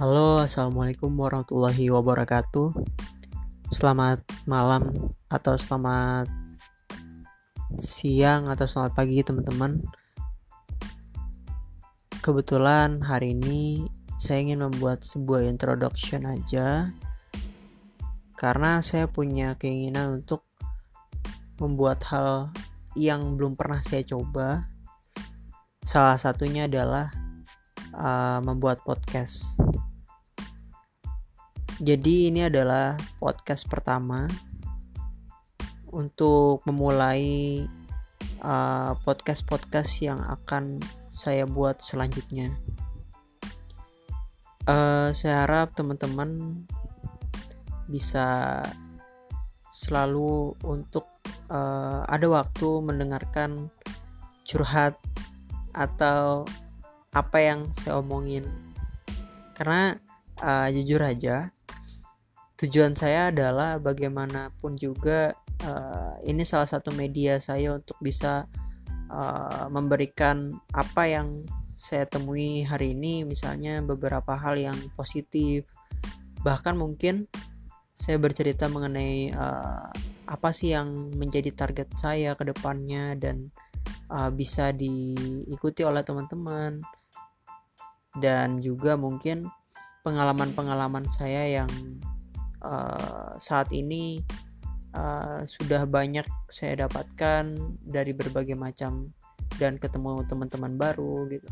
Halo, assalamualaikum warahmatullahi wabarakatuh. Selamat malam atau selamat siang atau selamat pagi teman-teman. Kebetulan hari ini saya ingin membuat sebuah introduction aja, karena saya punya keinginan untuk membuat hal yang belum pernah saya coba. Salah satunya adalah membuat podcast. Jadi ini adalah podcast pertama untuk memulai podcast-podcast yang akan saya buat selanjutnya. Saya harap teman-teman bisa selalu untuk ada waktu mendengarkan curhat atau apa yang saya omongin. Karena jujur aja, tujuan saya adalah bagaimanapun juga ini salah satu media saya untuk bisa memberikan apa yang saya temui hari ini, misalnya beberapa hal yang positif. Bahkan mungkin saya bercerita mengenai apa sih yang menjadi target saya ke depannya dan bisa diikuti oleh teman-teman, dan juga mungkin pengalaman-pengalaman saya yang saat ini sudah banyak saya dapatkan dari berbagai macam dan ketemu teman-teman baru gitu.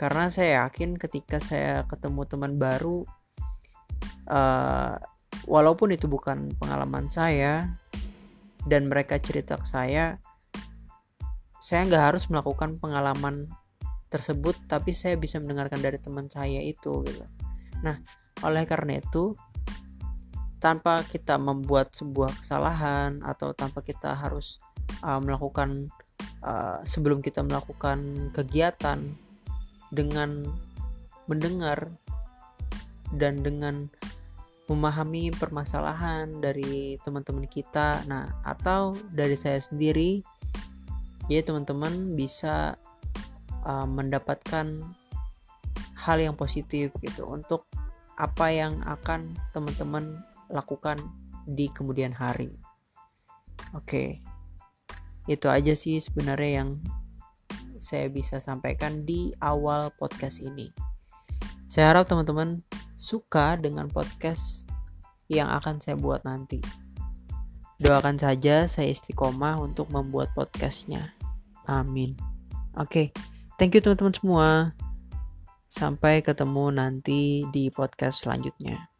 Karena saya yakin ketika saya ketemu teman baru, walaupun itu bukan pengalaman saya dan mereka cerita ke saya nggak harus melakukan pengalaman tersebut, tapi saya bisa mendengarkan dari teman saya itu gitu. Nah, oleh karena itu, tanpa kita membuat sebuah kesalahan atau tanpa kita harus melakukan sebelum kita melakukan kegiatan, dengan mendengar dan dengan memahami permasalahan dari teman-teman kita, nah atau dari saya sendiri, jadi teman-teman bisa mendapatkan hal yang positif gitu untuk apa yang akan teman-teman lakukan di kemudian hari. Oke. Itu aja sih sebenarnya yang saya bisa sampaikan di awal podcast ini. Saya harap teman-teman suka dengan podcast yang akan saya buat nanti. Doakan saja saya istiqomah untuk membuat podcastnya. Amin. Oke. Thank you teman-teman semua. Sampai ketemu nanti di podcast selanjutnya.